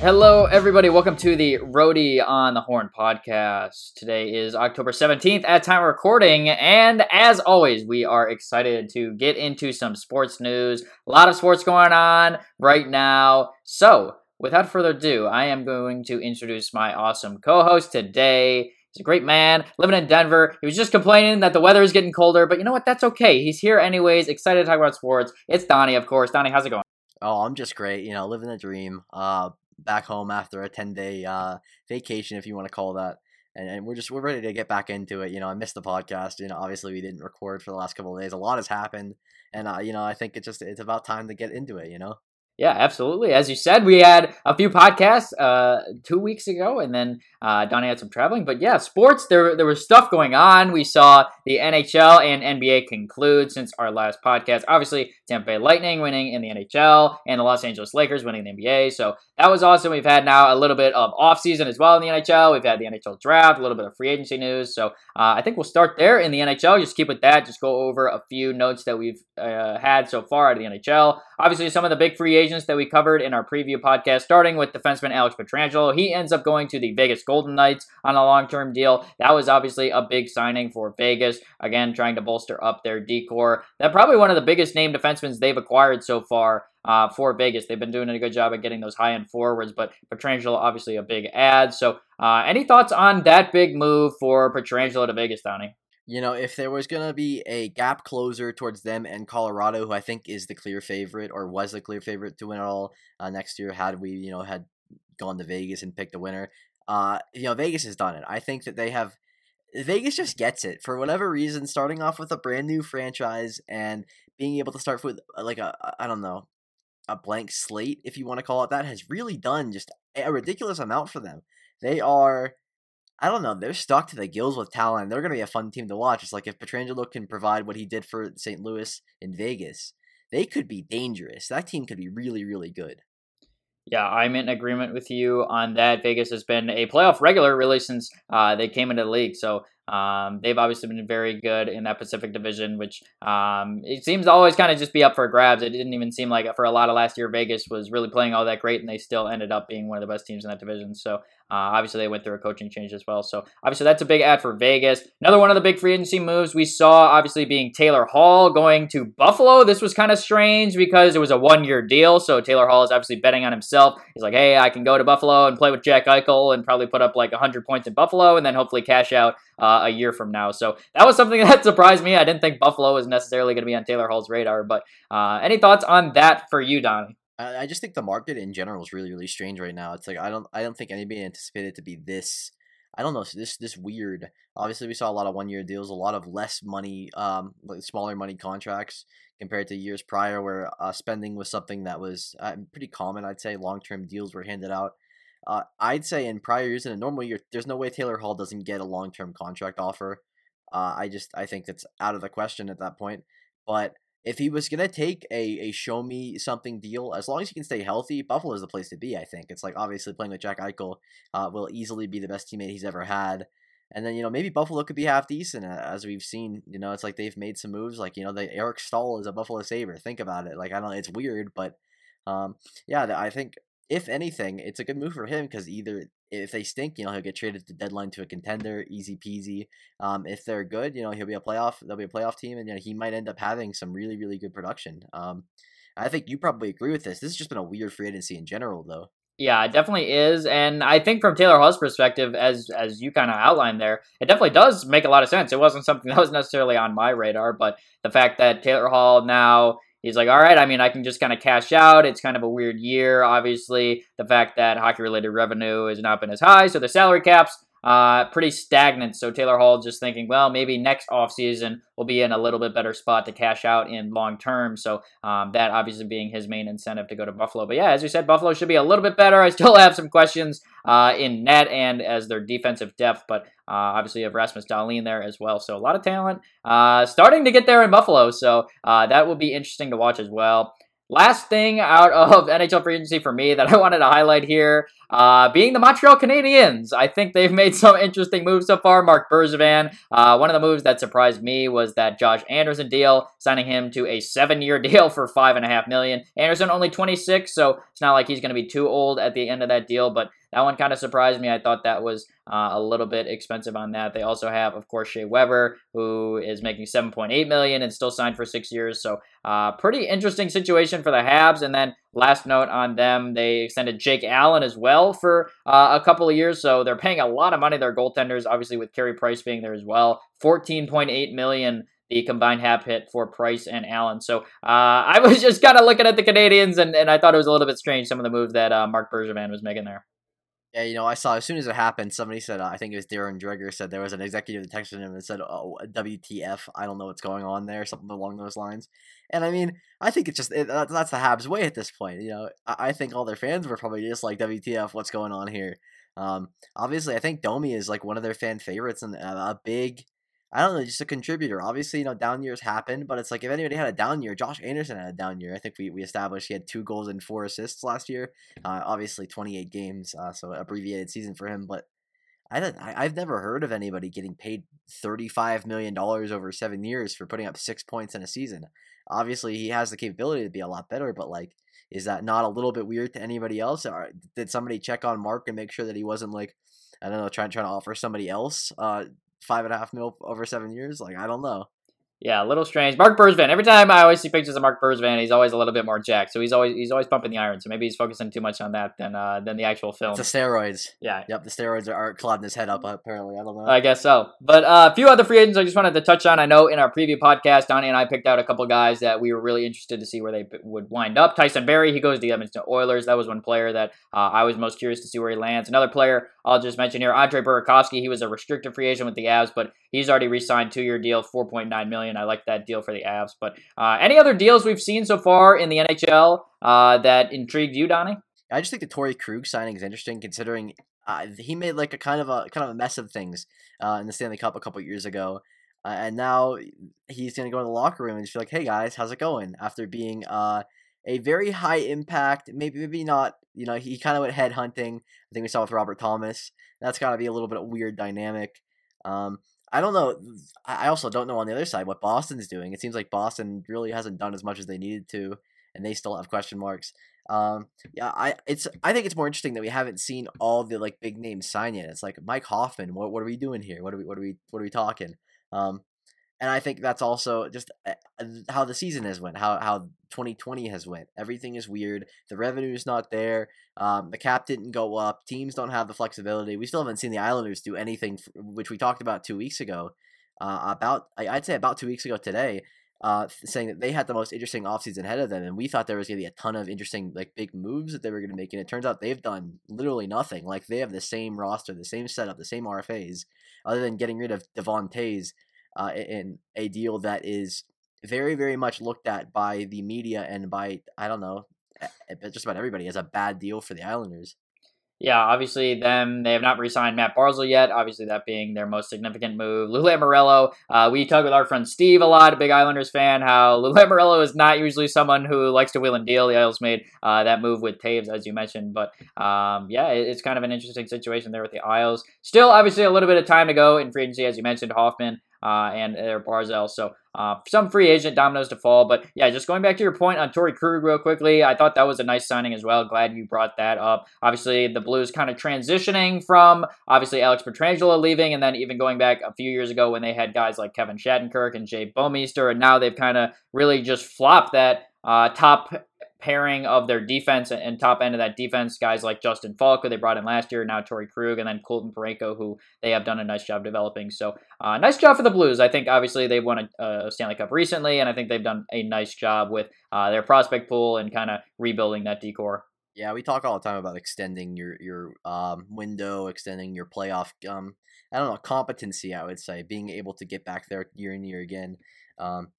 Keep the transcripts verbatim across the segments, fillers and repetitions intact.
Hello, everybody. Welcome to the Roadie on the Horn podcast. Today is October seventeenth at time of recording, and as always, we are excited to get into some sports news. A lot of sports going on right now. So, without further ado, I am going to introduce my awesome co-host today. He's a great man, living in Denver. He was just complaining that the weather is getting colder, but you know what? That's okay. He's here anyways, excited to talk about sports. It's Donnie, of course. Donnie, how's it going? Oh, I'm just great. You know, living the dream. Uh... back home after a ten-day uh vacation, if you want to call that, and, and we're just we're ready to get back into it. You know, I missed the podcast. You know, obviously we didn't record for the last couple of days. A lot has happened, and uh, you know, I think it's just it's about time to get into it, you know. Yeah, absolutely. As you said, we had a few podcasts uh two weeks ago, and then uh Donnie had some traveling, but yeah, sports, there there was stuff going on. We saw the N H L and N B A conclude since our last podcast. Obviously, Tampa Bay Lightning winning in the N H L and the Los Angeles Lakers winning the N B A, so that was awesome. We've had now a little bit of offseason as well in the N H L. We've had the N H L draft, a little bit of free agency news, so uh, I think we'll start there in the N H L. Just keep with that. Just go over a few notes that we've uh, had so far out of the N H L. Obviously, some of the big free agents that we covered in our preview podcast, starting with defenseman Alex Pietrangelo. He ends up going to the Vegas Golden Knights on a long-term deal. That was obviously a big signing for Vegas. Again, trying to bolster up their D-core. That's probably one of the biggest name defensemen they've acquired so far. Uh, for Vegas, they've been doing a good job at getting those high-end forwards, but Pietrangelo obviously a big add. So, uh, any thoughts on that big move for Pietrangelo to Vegas, Donnie? You know, if there was going to be a gap closer towards them and Colorado, who I think is the clear favorite or was the clear favorite to win it all uh, next year, had we, you know, had gone to Vegas and picked a winner, uh, you know, Vegas has done it. I think that they have. Vegas just gets it for whatever reason. Starting off with a brand new franchise and being able to start with like a I don't know. a blank slate, if you want to call it that, has really done just a ridiculous amount for them. They are, I don't know, they're stuck to the gills with talent. They're going to be a fun team to watch. It's like if Pietrangelo can provide what he did for Saint Louis in Vegas, they could be dangerous. That team could be really, really good. Yeah, I'm in agreement with you on that. Vegas has been a playoff regular really since uh, they came into the league. So um, they've obviously been very good in that Pacific Division, which um, it seems always kind of just be up for grabs. It didn't even seem like for a lot of last year, Vegas was really playing all that great, and they still ended up being one of the best teams in that division. So uh, obviously they went through a coaching change as well. So obviously that's a big ad for Vegas. Another one of the big free agency moves we saw obviously being Taylor Hall going to Buffalo. This was kind of strange because it was a one-year deal. So Taylor Hall is obviously betting on himself. He's like, hey, I can go to Buffalo and play with Jack Eichel and probably put up like one hundred points in Buffalo and then hopefully cash out uh, a year from now. So that was something that surprised me. I didn't think Buffalo was necessarily going to be on Taylor Hall's radar, but uh, any thoughts on that for you, Donnie? I just think the market in general is really, really strange right now. It's like I don't I don't think anybody anticipated it to be this, I don't know, this this weird. Obviously, we saw a lot of one-year deals, a lot of less money, um, smaller money contracts compared to years prior where uh, spending was something that was uh, pretty common. I'd say long-term deals were handed out. Uh, I'd say in prior years, in a normal year, there's no way Taylor Hall doesn't get a long-term contract offer. Uh, I just I think that's out of the question at that point. But if he was going to take a, a show-me-something deal, as long as he can stay healthy, Buffalo is the place to be, I think. It's like, obviously, playing with Jack Eichel uh, will easily be the best teammate he's ever had. And then, you know, maybe Buffalo could be half-decent, as we've seen. You know, it's like they've made some moves. Like, you know, the Eric Staal is a Buffalo Sabre. Think about it. Like, I don't know. It's weird, but, um, yeah, I think, if anything, it's a good move for him because either – if they stink, you know, he'll get traded at the deadline to a contender, easy peasy. Um, if they're good, you know, he'll be a playoff. They'll be a playoff team, and you know, he might end up having some really, really good production. Um, I think you probably agree with this. This has just been a weird free agency in general, though. Yeah, it definitely is, and I think from Taylor Hall's perspective, as as you kind of outlined there, it definitely does make a lot of sense. It wasn't something that was necessarily on my radar, but the fact that Taylor Hall now. He's like, all right, I mean, I can just kind of cash out. It's kind of a weird year, obviously. The fact that hockey-related revenue has not been as high, so the salary cap's uh, pretty stagnant. So Taylor Hall just thinking, well, maybe next offseason we'll be in a little bit better spot to cash out in long term. So um, that obviously being his main incentive to go to Buffalo. But yeah, as you said, Buffalo should be a little bit better. I still have some questions uh, in net and as their defensive depth, but Uh, obviously, you have Rasmus Dahlin there as well. So a lot of talent uh, starting to get there in Buffalo. So uh, that will be interesting to watch as well. Last thing out of N H L free agency for me that I wanted to highlight here, uh, being the Montreal Canadiens. I think they've made some interesting moves so far. Marc Bergevin, uh, one of the moves that surprised me was that Josh Anderson deal, signing him to a seven-year deal for five point five million dollars. Anderson only twenty-six, so it's not like he's going to be too old at the end of that deal, but that one kind of surprised me. I thought that was uh, a little bit expensive on that. They also have, of course, Shea Weber, who is making seven point eight million dollars and still signed for six years. So uh, pretty interesting situation for the Habs. And then last note on them, they extended Jake Allen as well for uh, a couple of years. So they're paying a lot of money. Their goaltenders, obviously, with Carey Price being there as well, fourteen point eight million dollars. The combined hap hit for Price and Allen. So uh, I was just kind of looking at the Canadians, and, and I thought it was a little bit strange, some of the moves that uh, Marc Bergevin was making there. Yeah, you know, I saw as soon as it happened, somebody said, uh, I think it was Darren Dreger, said there was an executive that texted him and said, oh, W T F, I don't know what's going on there, something along those lines. And I mean, I think it's just, it, that's the Habs way at this point. You know, I, I think all their fans were probably just like, W T F, what's going on here? Um, obviously, I think Domi is like one of their fan favorites and a big, I don't know, just a contributor. Obviously, you know, down years happen, but it's like if anybody had a down year, Josh Anderson had a down year. I think we, we established he had two goals and four assists last year. Uh, obviously, twenty-eight games, uh, so abbreviated season for him. But I don't, I, I've never heard of anybody getting paid thirty-five million dollars over seven years for putting up six points in a season. Obviously, he has the capability to be a lot better, but like, is that not a little bit weird to anybody else? Or did somebody check on Mark and make sure that he wasn't like, I don't know, trying, trying to offer somebody else Uh, Five and a half mil over seven years? Like, I don't know. Yeah, a little strange. Marc Bergevin. Every time I always see pictures of Marc Bergevin, he's always a little bit more jacked. So he's always he's always pumping the iron. So maybe he's focusing too much on that than uh, than the actual film. It's the steroids. Yeah. Yep. The steroids are clogging his head up. Apparently, I don't know. I guess so. But uh, a few other free agents I just wanted to touch on. I know in our preview podcast, Donnie and I picked out a couple guys that we were really interested to see where they would wind up. Tyson Barrie. He goes to the Edmonton Oilers. That was one player that uh, I was most curious to see where he lands. Another player I'll just mention here, Andre Burakovsky. He was a restricted free agent with the Avs, but he's already re-signed two-year deal, four point nine million dollars. I like that deal for the Avs. But uh, any other deals we've seen so far in the N H L uh, that intrigued you, Donnie? I just think the Tory Krug signing is interesting, considering uh, he made like a kind of a kind of a mess of things uh, in the Stanley Cup a couple years ago, uh, and now he's going to go in the locker room and just be like, "Hey guys, how's it going?" After being uh, a very high impact, maybe maybe not. You know, he kind of went head hunting. I think we saw with Robert Thomas. That's got to be a little bit of a weird dynamic. Um, I don't know. I also don't know on the other side what Boston's doing. It seems like Boston really hasn't done as much as they needed to, and they still have question marks. Um, yeah, I it's I think it's more interesting that we haven't seen all the like big names sign yet. It's like Mike Hoffman. What what are we doing here? What are we what are we what are we talking? Um, and I think that's also just how the season has went. How how twenty twenty has went. Everything is weird. The revenue is not there. Um, the cap didn't go up. Teams don't have the flexibility. We still haven't seen the Islanders do anything, for, which we talked about two weeks ago. Uh, about I'd say about two weeks ago today, uh, saying that they had the most interesting offseason ahead of them, and we thought there was going to be a ton of interesting like big moves that they were going to make, and it turns out they've done literally nothing. Like they have the same roster, the same setup, the same R F As, other than getting rid of Devon Taves uh, in a deal that is very, very much looked at by the media and by, I don't know, just about everybody as a bad deal for the Islanders. Yeah, obviously them, they have not re-signed Matt Barzal yet, obviously that being their most significant move. Lou Lamoriello, uh, we talk with our friend Steve a lot, a big Islanders fan, how Lou Lamoriello is not usually someone who likes to wheel and deal. The Isles made uh, that move with Taves, as you mentioned, but um, yeah, it, it's kind of an interesting situation there with the Isles. Still, obviously, a little bit of time to go in free agency, as you mentioned, Hoffman uh, and their Barzal, so Uh, some free agent dominoes to fall, but yeah, just going back to your point on Torrey Krug real quickly, I thought that was a nice signing as well. Glad you brought that up. Obviously, the Blues kind of transitioning from obviously Alex Pietrangelo leaving, and then even going back a few years ago when they had guys like Kevin Shattenkirk and Jay Bomeister, and now they've kind of really just flopped that uh, top pairing of their defense and top end of that defense, guys like Justin Falk, who they brought in last year, now Torrey Krug, and then Colton Parayko, who they have done a nice job developing. So uh, nice job for the Blues. I think obviously they've won a, a Stanley Cup recently, and I think they've done a nice job with uh, their prospect pool and kind of rebuilding that decor. Yeah, we talk all the time about extending your your um, window, extending your playoff, um, I don't know, competency, I would say, being able to get back there year in year again. Um,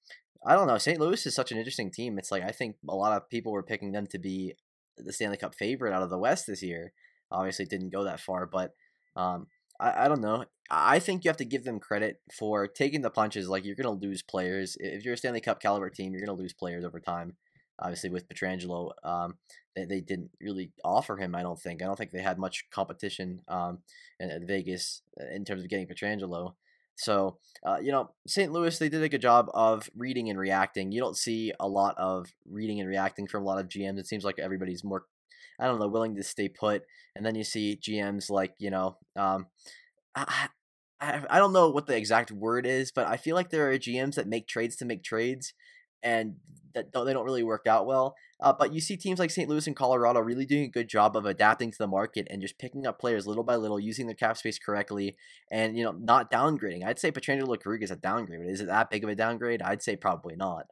I don't know. Saint Louis is such an interesting team. It's like I think a lot of people were picking them to be the Stanley Cup favorite out of the West this year. Obviously, it didn't go that far, but um, I, I don't know. I think you have to give them credit for taking the punches. Like, you're going to lose players. If you're a Stanley Cup caliber team, you're going to lose players over time. obviously with Pietrangelo, um, they, they didn't really offer him, I don't think. I don't think they had much competition um, in, in Vegas in terms of getting Pietrangelo. So, uh, you know, Saint Louis, they did a good job of reading and reacting. You don't see a lot of reading and reacting from a lot of G Ms. It seems like everybody's more, I don't know, willing to stay put. And then you see G Ms like, you know, um, I, I, I don't know what the exact word is, but I feel like there are G Ms that make trades to make trades, and that don't, they don't really work out well. Uh, but you see teams like Saint Louis and Colorado really doing a good job of adapting to the market and just picking up players little by little, using their cap space correctly, and, you know, not downgrading. I'd say Pietrangelo Krug is a downgrade, but is it that big of a downgrade? I'd say probably not.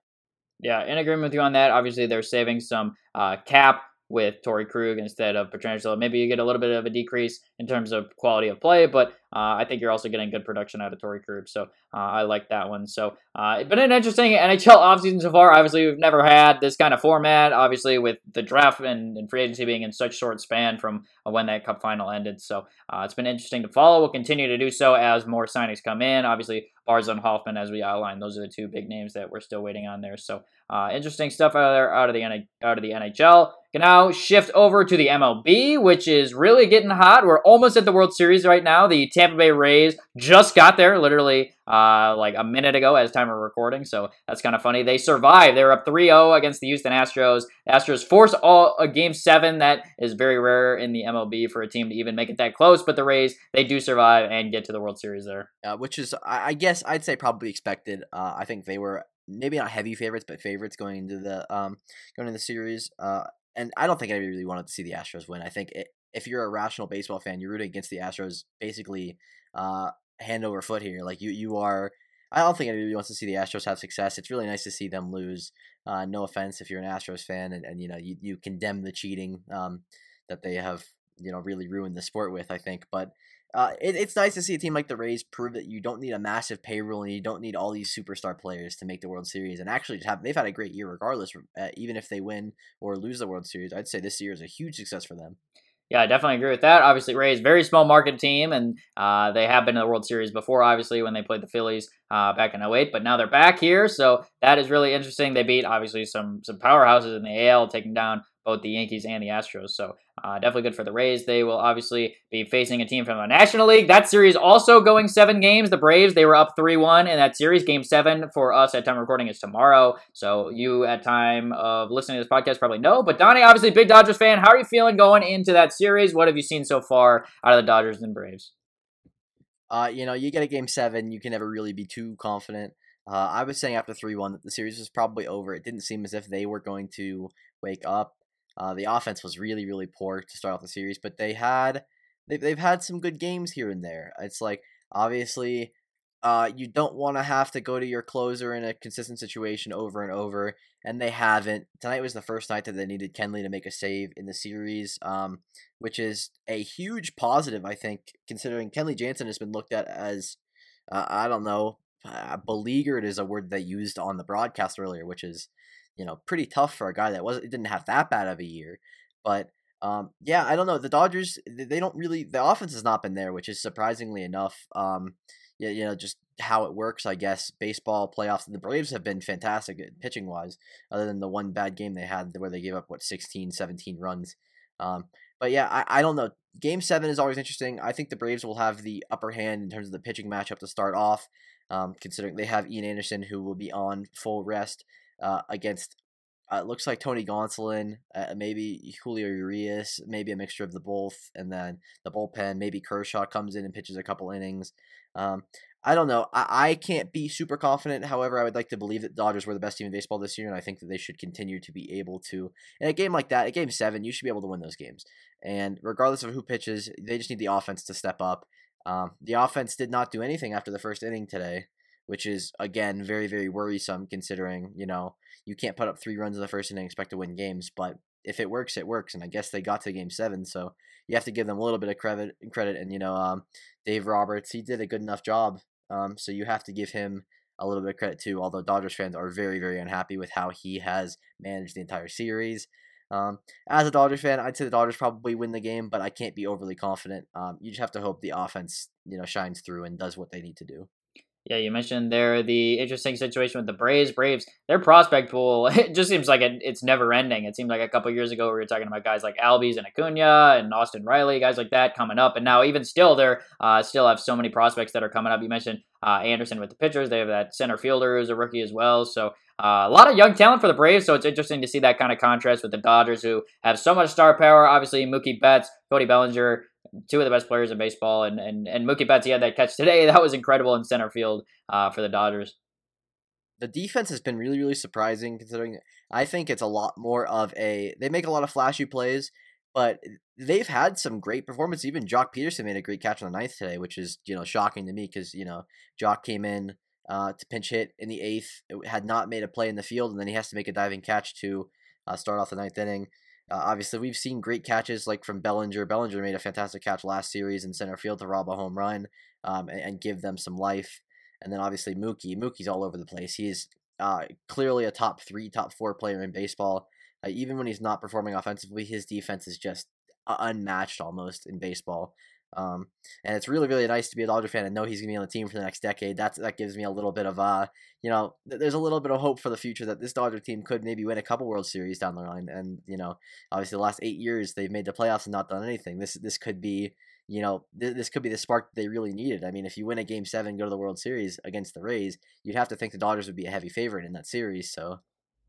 Yeah, in agreement with you on that. Obviously, they're saving some uh, cap with Tory Krug instead of Pietrangelo. Maybe you get a little bit of a decrease in terms of quality of play, but uh, I think you're also getting good production out of Tory Krug, so uh, I like that one. So uh, it's been an interesting N H L offseason so far. Obviously, we've never had this kind of format, obviously, with the draft and, and free agency being in such short span from when that cup final ended. So uh, it's been interesting to follow. We'll continue to do so as more signings come in. Obviously, Barzal and Hoffman, as we outlined, those are the two big names that we're still waiting on there. So uh, interesting stuff out of there, out of the out of the N H L. Can now shift over to the M L B, which is really getting hot. We're almost at the World Series right now. The Tampa Bay Rays just got there, literally uh, like a minute ago as time of recording, so that's kind of funny. They survived. They were up three oh against the Houston Astros. The Astros forced all a game seven. That is very rare in the M L B for a team to even make it that close, but the Rays, they do survive and get to the World Series there. Uh, which is, I guess, I'd say probably expected. Uh, I think they were maybe not heavy favorites, but favorites going into the um, going into the series. Uh, And I don't think anybody really wanted to see the Astros win. I think it, if you're a rational baseball fan, you're rooting against the Astros basically uh, hand over foot here. Like you, you are. I don't think anybody wants to see the Astros have success. It's really nice to see them lose. Uh, no offense if you're an Astros fan, and, and you know you, you condemn the cheating um, that they have, you know, really ruined the sport with, I think, but. Uh, it, it's nice to see a team like the Rays prove that you don't need a massive payroll and you don't need all these superstar players to make the World Series. And actually, just have, they've had a great year regardless, uh, even if they win or lose the World Series. I'd say this year is a huge success for them. Yeah, I definitely agree with that. Obviously, Rays, very small market team, and uh, they have been in the World Series before, obviously, when they played the Phillies uh, back in oh eight, but now they're back here, so that is really interesting. They beat, obviously, some some powerhouses in the A L, taking down both the Yankees and the Astros, so uh, definitely good for the Rays. They will obviously be facing a team from the National League. That series also going seven games. The Braves, they were up three one in that series. Game seven for us at time of recording is tomorrow, so you at time of listening to this podcast probably know, but Donnie, obviously big Dodgers fan, how are you feeling going into that series? What have you seen so far out of the Dodgers and Braves? Uh, you know, you get a game seven, you can never really be too confident. Uh, I was saying after three one that the series was probably over. It didn't seem as if they were going to wake up. Uh, the offense was really, really poor to start off the series, but they had, they've, they've had some good games here and there. It's like, obviously, uh, you don't want to have to go to your closer in a consistent situation over and over, and they haven't. Tonight was the first night that they needed Kenley to make a save in the series, um, which is a huge positive, I think, considering Kenley Jansen has been looked at as, uh, I don't know, uh, beleaguered is a word they used on the broadcast earlier, which is, you know, pretty tough for a guy that wasn't didn't have that bad of a year. But um, yeah, I don't know. The Dodgers, they don't really. The offense has not been there, which is surprisingly enough. Um, yeah, you know, just how it works, I guess. Baseball playoffs. The Braves have been fantastic pitching wise, other than the one bad game they had where they gave up what sixteen, seventeen runs. Um, but yeah, I, I don't know. Game seven is always interesting. I think the Braves will have the upper hand in terms of the pitching matchup to start off, um, considering they have Ian Anderson, who will be on full rest. Uh, against, it uh, looks like Tony Gonsolin, uh, maybe Julio Urias, maybe a mixture of the both, and then the bullpen, maybe Kershaw comes in and pitches a couple innings. Um, I don't know. I-, I can't be super confident. However, I would like to believe that the Dodgers were the best team in baseball this year, and I think that they should continue to be able to. In a game like that, a game seven, you should be able to win those games. And regardless of who pitches, they just need the offense to step up. Um, the offense did not do anything after the first inning today, which is, again, very, very worrisome considering, you know, you can't put up three runs in the first inning and expect to win games. But if it works, it works. And I guess they got to game seven, so you have to give them a little bit of credit. credit. And, you know, um, Dave Roberts, he did a good enough job. Um, so you have to give him a little bit of credit, too, although Dodgers fans are very, very unhappy with how he has managed the entire series. Um, as a Dodgers fan, I'd say the Dodgers probably win the game, but I can't be overly confident. Um, you just have to hope the offense, you know, shines through and does what they need to do. Yeah, you mentioned there the interesting situation with the Braves. Braves, their prospect pool, it just seems like it, it's never ending. It seemed like a couple years ago we were talking about guys like Albies and Acuna and Austin Riley, guys like that coming up. And now even still, they uh, still have so many prospects that are coming up. You mentioned uh, Anderson with the pitchers. They have that center fielder who's a rookie as well. So uh, a lot of young talent for the Braves. So it's interesting to see that kind of contrast with the Dodgers, who have so much star power. Obviously, Mookie Betts, Cody Bellinger, two of the best players in baseball, and, and, and Mookie Betts, he had that catch today. That was incredible in center field uh, for the Dodgers. The defense has been really, really surprising, considering I think it's a lot more of a, they make a lot of flashy plays, but they've had some great performances. Even Jock Peterson made a great catch on the ninth today, which is, you know, shocking to me because, you know, Jock came in uh, to pinch hit in the eighth, had not made a play in the field, and then he has to make a diving catch to uh, start off the ninth inning. Uh, obviously, we've seen great catches like from Bellinger. Bellinger made a fantastic catch last series in center field to rob a home run um, and, and give them some life. And then obviously Mookie. Mookie's all over the place. He is uh, clearly a top three, top four player in baseball. Uh, even when he's not performing offensively, his defense is just unmatched almost in baseball. Um, and it's really, really nice to be a Dodger fan and know he's going to be on the team for the next decade. That's, that gives me a little bit of, uh, you know, th- there's a little bit of hope for the future that this Dodger team could maybe win a couple World Series down the line. And, you know, obviously the last eight years they've made the playoffs and not done anything. This, this could be, you know, th- this could be the spark that they really needed. I mean, if you win a game seven, go to the World Series against the Rays, you'd have to think the Dodgers would be a heavy favorite in that series. So.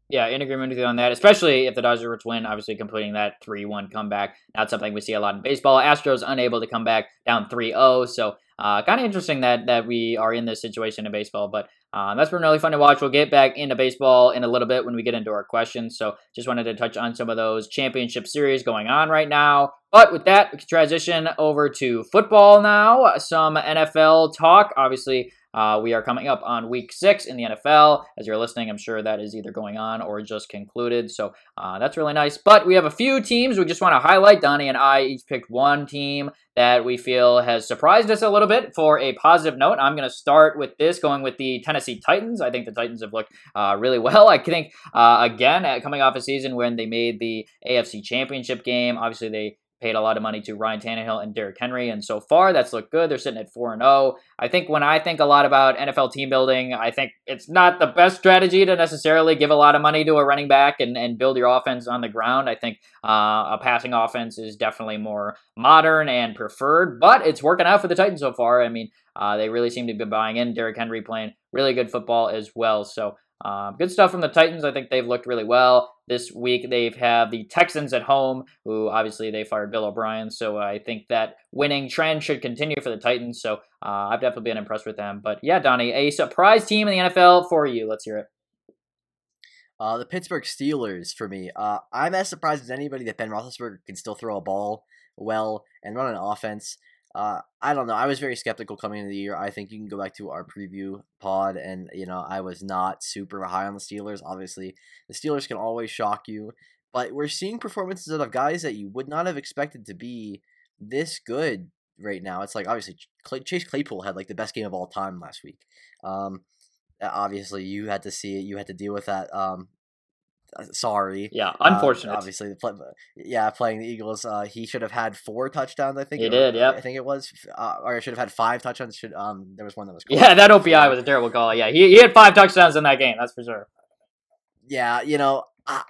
Yeah, in agreement with you on that, especially if the Dodgers were to win, obviously completing that three one comeback. Not something we see a lot in baseball. Astros unable to come back down three oh. So uh, kind of interesting that that we are in this situation in baseball. But uh, that's been really fun to watch. We'll get back into baseball in a little bit when we get into our questions. So just wanted to touch on some of those championship series going on right now. But with that, we can transition over to football now. Some N F L talk, obviously. Uh, we are coming up on week six in the N F L. As you're listening, I'm sure that is either going on or just concluded. So uh, that's really nice. But we have a few teams we just want to highlight. Donnie and I each picked one team that we feel has surprised us a little bit for a positive note. I'm going to start with this, going with the Tennessee Titans. I think the Titans have looked uh, really well. I think, uh, again, coming off a season when they made the A F C Championship game, obviously they paid a lot of money to Ryan Tannehill and Derrick Henry, and so far that's looked good. They're sitting at four and oh. I think when I think a lot about N F L team building, I think it's not the best strategy to necessarily give a lot of money to a running back and, and build your offense on the ground. I think uh, a passing offense is definitely more modern and preferred, but it's working out for the Titans so far. I mean, uh, they really seem to be buying in. Derrick Henry playing really good football as well, so Um, good stuff from the Titans. I think they've looked really well. This week they've had the Texans at home, who obviously they fired Bill O'Brien, so I think that winning trend should continue for the Titans, so uh, I've definitely been impressed with them. But yeah, Donnie, a surprise team in the N F L for you. Let's hear it. Uh, the Pittsburgh Steelers for me. Uh, I'm as surprised as anybody that Ben Roethlisberger can still throw a ball well and run an offense. Uh, I don't know. I was very skeptical coming into the year. I think you can go back to our preview pod, and you know I was not super high on the Steelers. Obviously, the Steelers can always shock you, but we're seeing performances out of guys that you would not have expected to be this good right now. It's like obviously Clay- Chase Claypool had like the best game of all time last week. Um, obviously, you had to see it. You had to deal with that. Um, Sorry. Yeah, unfortunate. Uh, obviously, the play, yeah, playing the Eagles, uh, he should have had four touchdowns. I think he did. Yeah, I think it was, uh, or should have had five touchdowns. Should um, there was one that was called. Yeah, that O P I was a terrible call. Yeah, he he had five touchdowns in that game. That's for sure. Yeah, you know, uh,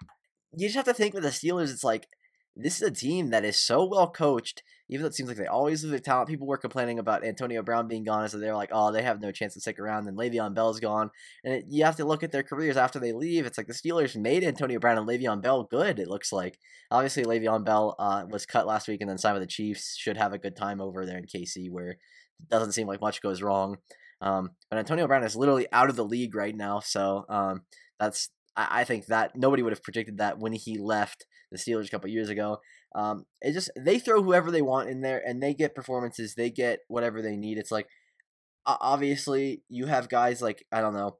you just have to think with the Steelers. It's like this is a team that is so well coached. Even though it seems like they always lose their talent, people were complaining about Antonio Brown being gone, so they're like, oh, they have no chance to stick around, and Le'Veon Bell's gone. And it, you have to look at their careers after they leave. It's like the Steelers made Antonio Brown and Le'Veon Bell good, it looks like. Obviously, Le'Veon Bell uh, was cut last week and then signed with the Chiefs. Should have a good time over there in K C, where it doesn't seem like much goes wrong. Um, but Antonio Brown is literally out of the league right now, so um, that's I, I think that nobody would have predicted that when he left the Steelers a couple years ago. Um, it just, they throw whoever they want in there and they get performances, they get whatever they need. It's like, obviously you have guys like, I don't know,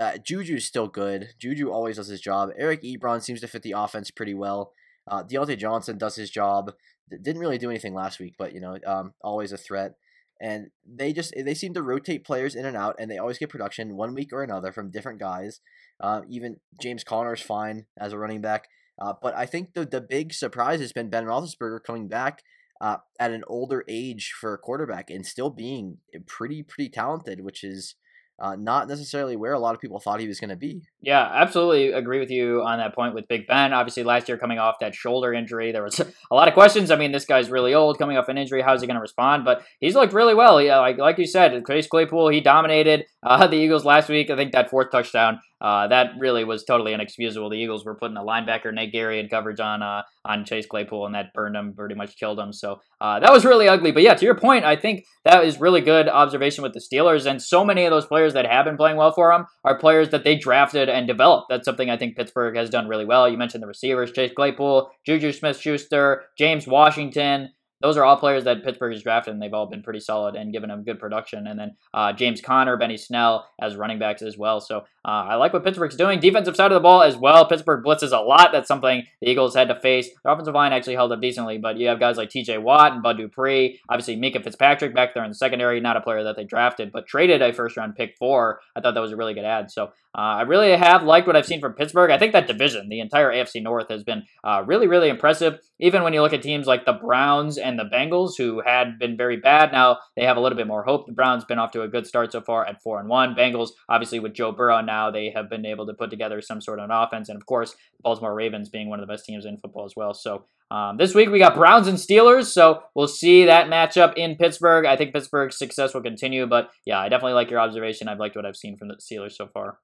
uh, Juju's still good. Juju always does his job. Eric Ebron seems to fit the offense pretty well. Uh, Deontay Johnson does his job. Didn't really do anything last week, but you know, um, always a threat. And they just, they seem to rotate players in and out, and they always get production one week or another from different guys. Um, uh, even James Conner's fine as a running back. Uh, but I think the the big surprise has been Ben Roethlisberger coming back uh, at an older age for a quarterback and still being pretty, pretty talented, which is Uh, not necessarily where a lot of people thought he was going to be. Yeah, absolutely agree with you on that point with Big Ben. Obviously, last year coming off that shoulder injury, there was a lot of questions. I mean, this guy's really old, coming off an injury. How's he going to respond? But he's looked really well. Yeah, like like you said, Chase Claypool, he dominated uh, the Eagles last week. I think that fourth touchdown, uh, that really was totally inexcusable. The Eagles were putting a linebacker, Nate Gary, in coverage on uh, on Chase Claypool, and that burned him, pretty much killed him. So uh, that was really ugly. But yeah, to your point, I think that is really good observation with the Steelers. And so many of those players that have been playing well for them are players that they drafted and developed. That's something I think Pittsburgh has done really well. You mentioned the receivers, Chase Claypool, Juju Smith-Schuster, James Washington. Those are all players that Pittsburgh has drafted, and they've all been pretty solid and given them good production. And then uh, James Conner, Benny Snell as running backs as well. So uh, I like what Pittsburgh's doing. Defensive side of the ball as well. Pittsburgh blitzes a lot. That's something the Eagles had to face. Their offensive line actually held up decently, but you have guys like T J Watt and Bud Dupree. Obviously, Minkah Fitzpatrick back there in the secondary. Not a player that they drafted, but traded a first-round pick for. I thought that was a really good ad. So uh, I really have liked what I've seen from Pittsburgh. I think that division, the entire A F C North, has been uh, really, really impressive. Even when you look at teams like the Browns and the Bengals, who had been very bad, now they have a little bit more hope. The Browns been off to a good start so far at four and one. Bengals, obviously with Joe Burrow now, they have been able to put together some sort of an offense, and of course, the Baltimore Ravens being one of the best teams in football as well. So um, this week we got Browns and Steelers, so we'll see that matchup in Pittsburgh. I think Pittsburgh's success will continue, but yeah, I definitely like your observation. I've liked what I've seen from the Steelers so far.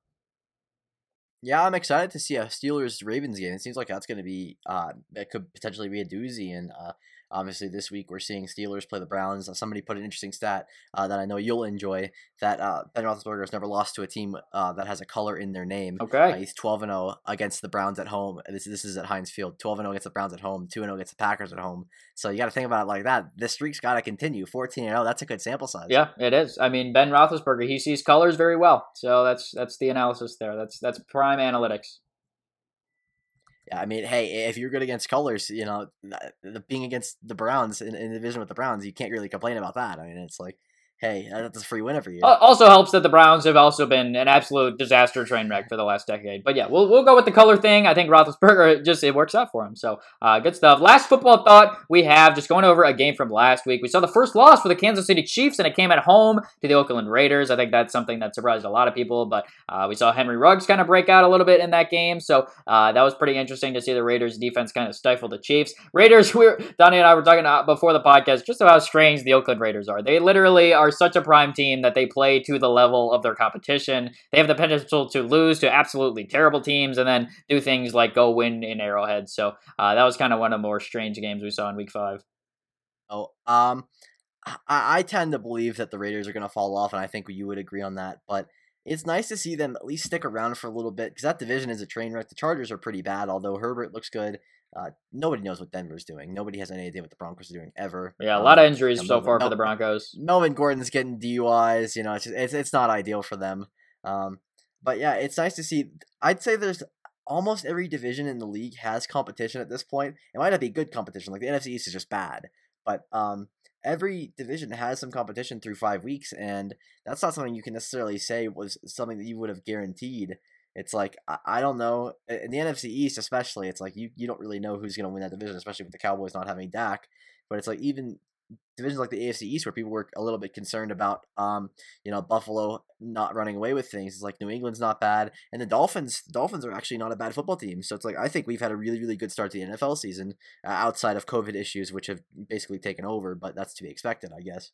Yeah, I'm excited to see a Steelers-Ravens game. It seems like that's going to be, uh, it could potentially be a doozy. And uh, obviously this week we're seeing Steelers play the Browns. Uh, somebody put an interesting stat uh, that I know you'll enjoy, that uh, Ben Roethlisberger has never lost to a team uh, that has a color in their name. Okay. Uh, he's twelve and oh against the Browns at home. This, this is at Heinz Field. twelve and oh against the Browns at home, two and oh against the Packers at home. So you got to think about it like that. This streak's got to continue. fourteen and oh, that's a good sample size. Yeah, it is. I mean, Ben Roethlisberger, he sees colors very well. So that's that's the analysis there. That's, that's prime analytics. Yeah, I mean, hey, if you're good against colors, you know, being against the Browns in, in the division with the Browns, you can't really complain about that. I mean, it's like, hey, that's a free win every year. Also helps that the Browns have also been an absolute disaster train wreck for the last decade. But yeah, we'll we'll go with the color thing. I think Roethlisberger, just it works out for him. So uh, good stuff. Last football thought we have, just going over a game from last week. We saw the first loss for the Kansas City Chiefs, and it came at home to the Oakland Raiders. I think that's something that surprised a lot of people. But uh, we saw Henry Ruggs kind of break out a little bit in that game. So uh, that was pretty interesting to see the Raiders' defense kind of stifle the Chiefs. Raiders, we were, Donnie and I were talking before the podcast just about how strange the Oakland Raiders are. They literally are such a prime team that they play to the level of their competition. They have the potential to lose to absolutely terrible teams and then do things like go win in Arrowhead. So uh, that was kind of one of the more strange games we saw in week five. Oh, um, I, I tend to believe that the Raiders are going to fall off, and I think you would agree on that. But it's nice to see them at least stick around for a little bit, because that division is a train wreck. The Chargers are pretty bad, although Herbert looks good. Uh, nobody knows what Denver's doing. Nobody has any idea what the Broncos are doing ever. Yeah, a lot um, of injuries so Melvin, far for Mel- the Broncos. Melvin Gordon's getting D U Is. You know, it's just, it's, it's not ideal for them. Um, but yeah, it's nice to see. I'd say there's almost every division in the league has competition at this point. It might not be good competition. Like the N F C East is just bad, but um, every division has some competition through five weeks, and that's not something you can necessarily say was something that you would have guaranteed. It's like, I don't know, in the N F C East especially, it's like you, you don't really know who's going to win that division, especially with the Cowboys not having Dak. But it's like even divisions like the A F C East, where people were a little bit concerned about, um, you know, Buffalo not running away with things. It's like New England's not bad, and the Dolphins, the Dolphins are actually not a bad football team. So it's like I think we've had a really, really good start to the N F L season uh, outside of COVID issues, which have basically taken over. But that's to be expected, I guess.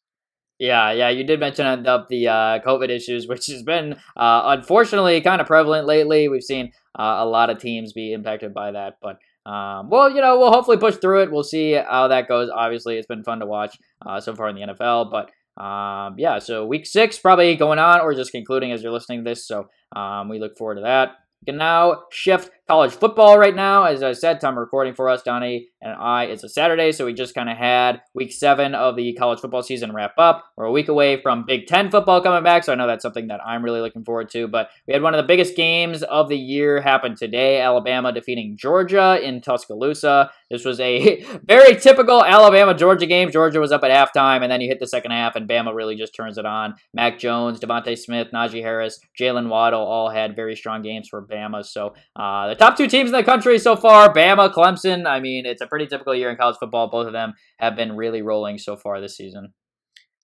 Yeah, yeah, you did mention up the uh, COVID issues, which has been uh, unfortunately kind of prevalent lately. We've seen uh, a lot of teams be impacted by that, but um, well, you know, we'll hopefully push through it. We'll see how that goes. Obviously, it's been fun to watch uh, so far in the N F L, but um, yeah, so week six probably going on or just concluding as you're listening to this, so um, we look forward to that. We can now shift college football right now. As I said, time recording for us, Donnie and I, it's a Saturday, so we just kind of had week seven of the college football season wrap up. We're a week away from Big Ten football coming back, so I know that's something that I'm really looking forward to. But we had one of the biggest games of the year happen today, Alabama defeating Georgia in Tuscaloosa. This was a very typical Alabama-Georgia game. Georgia was up at halftime, and then you hit the second half, and Bama really just turns it on. Mac Jones, Devontae Smith, Najee Harris, Jalen Waddle all had very strong games for Bama. So uh, the top two teams in the country so far, Bama, Clemson. I mean, it's a pretty typical year in college football. Both of them have been really rolling so far this season.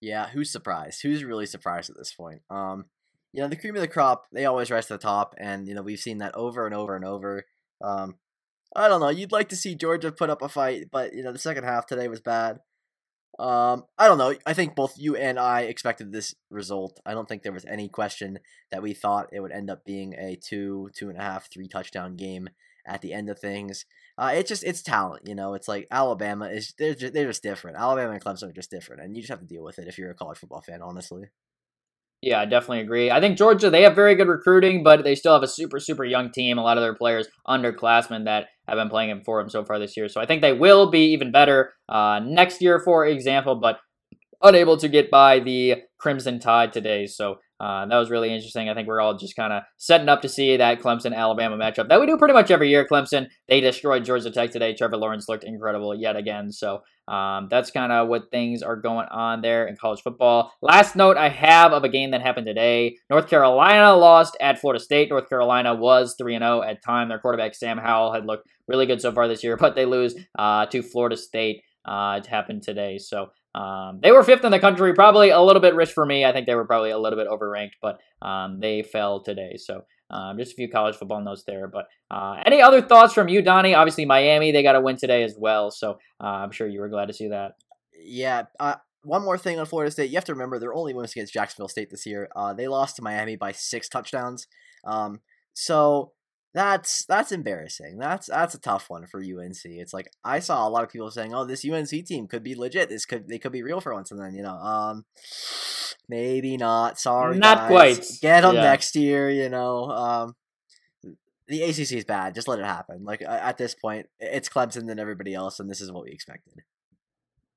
Yeah, who's surprised? Who's really surprised at this point? Um, you know, the cream of the crop, they always rise to the top. And, you know, we've seen that over and over and over. Um, I don't know. You'd like to see Georgia put up a fight, but, you know, the second half today was bad. Um, I don't know. I think both you and I expected this result. I don't think there was any question that we thought it would end up being a two, two and a half, three touchdown game at the end of things. Uh, it's just, it's talent, you know, it's like Alabama is, they're just, they're just different. Alabama and Clemson are just different, and you just have to deal with it if you're a college football fan, honestly. Yeah, I definitely agree. I think Georgia, they have very good recruiting, but they still have a super, super young team. A lot of their players, underclassmen, that have been playing for them so far this year. So I think they will be even better uh, next year, for example, but unable to get by the Crimson Tide today. So uh, that was really interesting. I think we're all just kind of setting up to see that Clemson-Alabama matchup that we do pretty much every year. Clemson, they destroyed Georgia Tech today. Trevor Lawrence looked incredible yet again. So Um, that's kind of what things are going on there in college football. Last note I have of a game that happened today. North Carolina lost at Florida State. North Carolina was three and oh at time. Their quarterback, Sam Howell, had looked really good so far this year, but they lose uh, to Florida State. Uh, it happened today. So um, they were fifth in the country, probably a little bit rich for me. I think they were probably a little bit overranked, but um, they fell today. So Um, just a few college football notes there. But uh, any other thoughts from you, Donnie? Obviously, Miami, they got a win today as well. So uh, I'm sure you were glad to see that. Yeah. Uh, one more thing on Florida State. You have to remember their only wins against Jacksonville State this year. Uh, they lost to Miami by six touchdowns. Um, so that's that's embarrassing. That's that's a tough one for U N C. It's like I saw a lot of people saying, oh, this U N C team could be legit. This could They could be real for once. And then, you know, um, maybe not. Sorry, not guys. Quite. Get them yeah. next year, you know. Um, the A C C is bad. Just let it happen. Like, at this point, it's Clemson than everybody else, and this is what we expected.